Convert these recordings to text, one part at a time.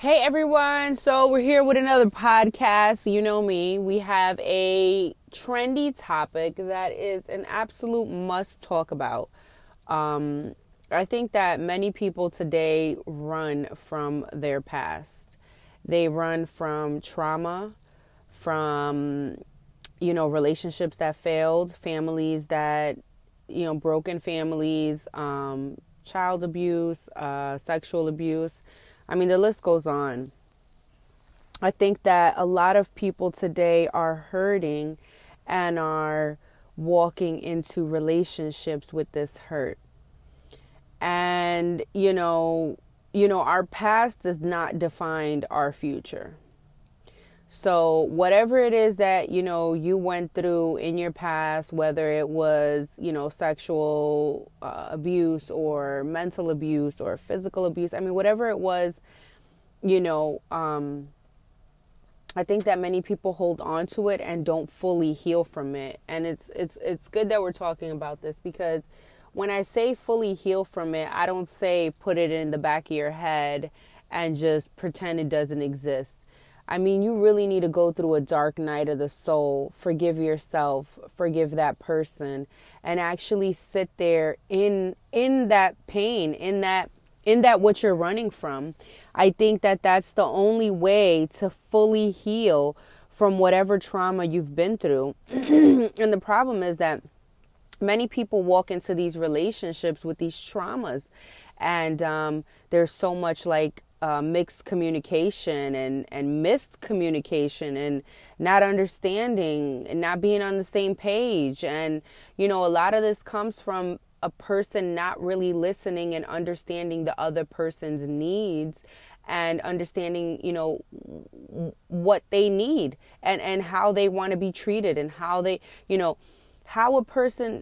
Hey everyone, so we're here with another podcast. You know me, we have a trendy topic that is an absolute must talk about. I think that many people today run from their past. They run from trauma, from, relationships that failed, families that, broken families, child abuse, sexual abuse. I mean, the list goes on. I think that a lot of people today are hurting and are walking into relationships with this hurt. And, our past does not define our future. So whatever it is that, you went through in your past, whether it was, sexual abuse or mental abuse or physical abuse, I mean, whatever it was, I think that many people hold on to it and don't fully heal from it. And it's good that we're talking about this, because when I say fully heal from it, I don't say put it in the back of your head and just pretend it doesn't exist. I mean, you really need to go through a dark night of the soul, forgive yourself, forgive that person, and actually sit there in that pain, in that what you're running from. I think that that's the only way to fully heal from whatever trauma you've been through. And the problem is that many people walk into these relationships with these traumas, and there's so much mixed communication and miscommunication and not understanding and not being on the same page. And, a lot of this comes from a person not really listening and understanding the other person's needs and understanding, what they need and how they want to be treated and how they, how can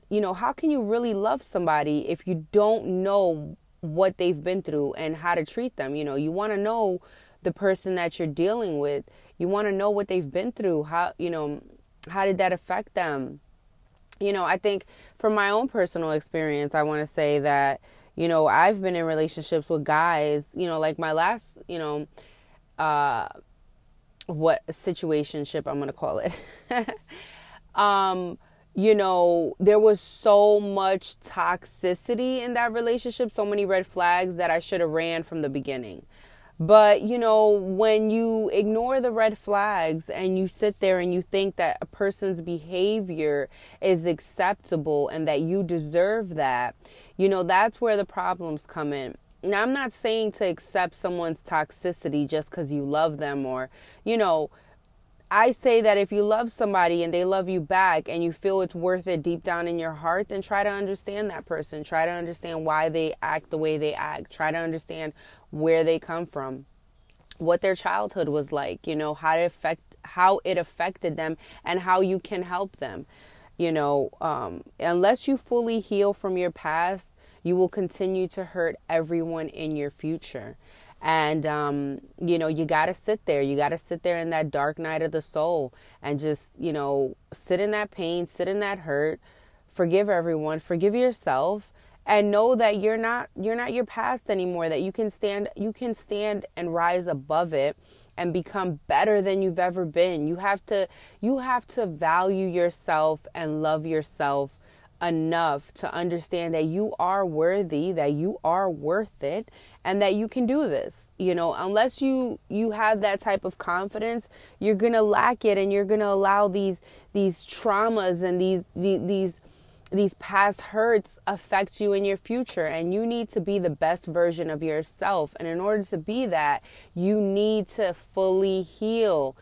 you really love somebody if you don't know what they've been through and how to treat them? You want to know the person that you're dealing with. You want to know what they've been through. How did that affect them? I think from my own personal experience, I want to say that, I've been in relationships with guys, like my last, what situationship I'm going to call it. There was so much toxicity in that relationship, so many red flags that I should have ran from the beginning. But, when you ignore the red flags and you sit there and you think that a person's behavior is acceptable and that you deserve that, that's where the problems come in. Now, I'm not saying to accept someone's toxicity just because you love them or, I say that if you love somebody and they love you back and you feel it's worth it deep down in your heart, then try to understand that person. Try to understand why they act the way they act. Try to understand where they come from, what their childhood was like, how it affected them and how you can help them. Unless you fully heal from your past, you will continue to hurt everyone in your future. And, you got to sit there. You got to sit there in that dark night of the soul and just, sit in that pain, sit in that hurt, forgive everyone, forgive yourself, and know that you're not your past anymore, that you can stand and rise above it and become better than you've ever been. You have to value yourself and love yourself enough to understand that you are worthy, that you are worth it, and that you can do this. Unless you have that type of confidence, you're going to lack it, and you're going to allow these traumas and these past hurts affect you in your future. And you need to be the best version of yourself, and in order to be that, you need to fully heal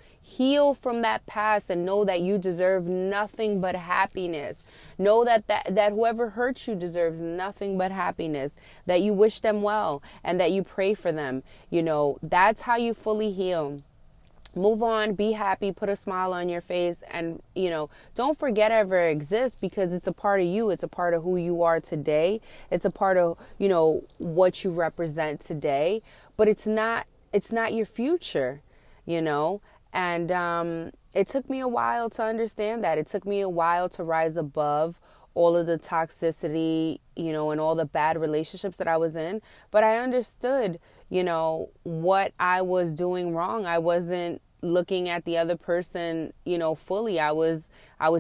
from that past and know that you deserve nothing but happiness. Know that whoever hurt you deserves nothing but happiness, that you wish them well and that you pray for them. That's how you fully heal. Move on, be happy, put a smile on your face, and, don't forget ever exists, because it's a part of you. It's a part of who you are today. It's a part of, what you represent today, but it's not your future, And it took me a while to understand that. It took me a while to rise above all of the toxicity, and all the bad relationships that I was in. But I understood, you know, what I was doing wrong. I wasn't looking at the other person, you know, fully. I was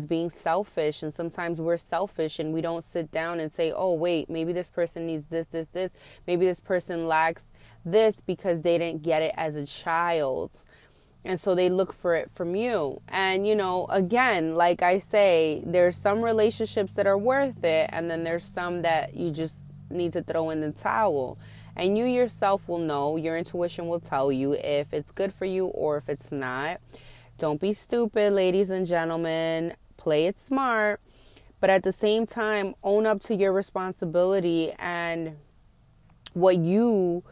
being selfish, and sometimes we're selfish and we don't sit down and say, oh, wait, maybe this person needs this, this, this. Maybe this person lacks this because they didn't get it as a child. And so they look for it from you. And, you know, again, like I say, there's some relationships that are worth it. And then there's some that you just need to throw in the towel. And you yourself will know, your intuition will tell you if it's good for you or if it's not. Don't be stupid, ladies and gentlemen. Play it smart. But at the same time, own up to your responsibility and what you're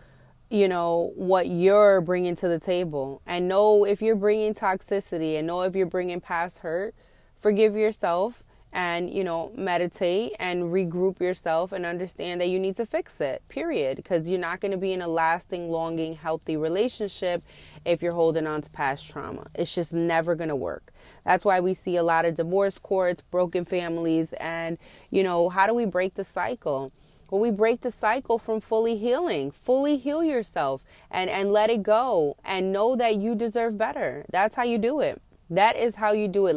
bringing to the table. And know if you're bringing toxicity, and know if you're bringing past hurt. Forgive yourself and, you know, meditate and regroup yourself and understand that you need to fix it, period. Because you're not going to be in a lasting, longing, healthy relationship if you're holding on to past trauma. It's just never going to work. That's why we see a lot of divorce courts, broken families, and, you know, how do we break the cycle? Well, we break the cycle from fully healing. Fully heal yourself and let it go and know that you deserve better. That's how you do it. That is how you do it,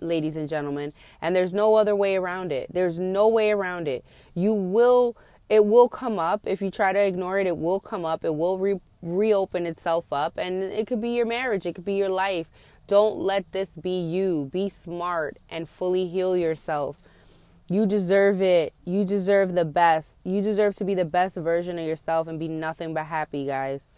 ladies and gentlemen. And there's no other way around it. There's no way around it. It will come up. If you try to ignore it, it will come up. It will reopen itself up. And it could be your marriage. It could be your life. Don't let this be you. Be smart and fully heal yourself. You deserve it. You deserve the best. You deserve to be the best version of yourself and be nothing but happy, guys.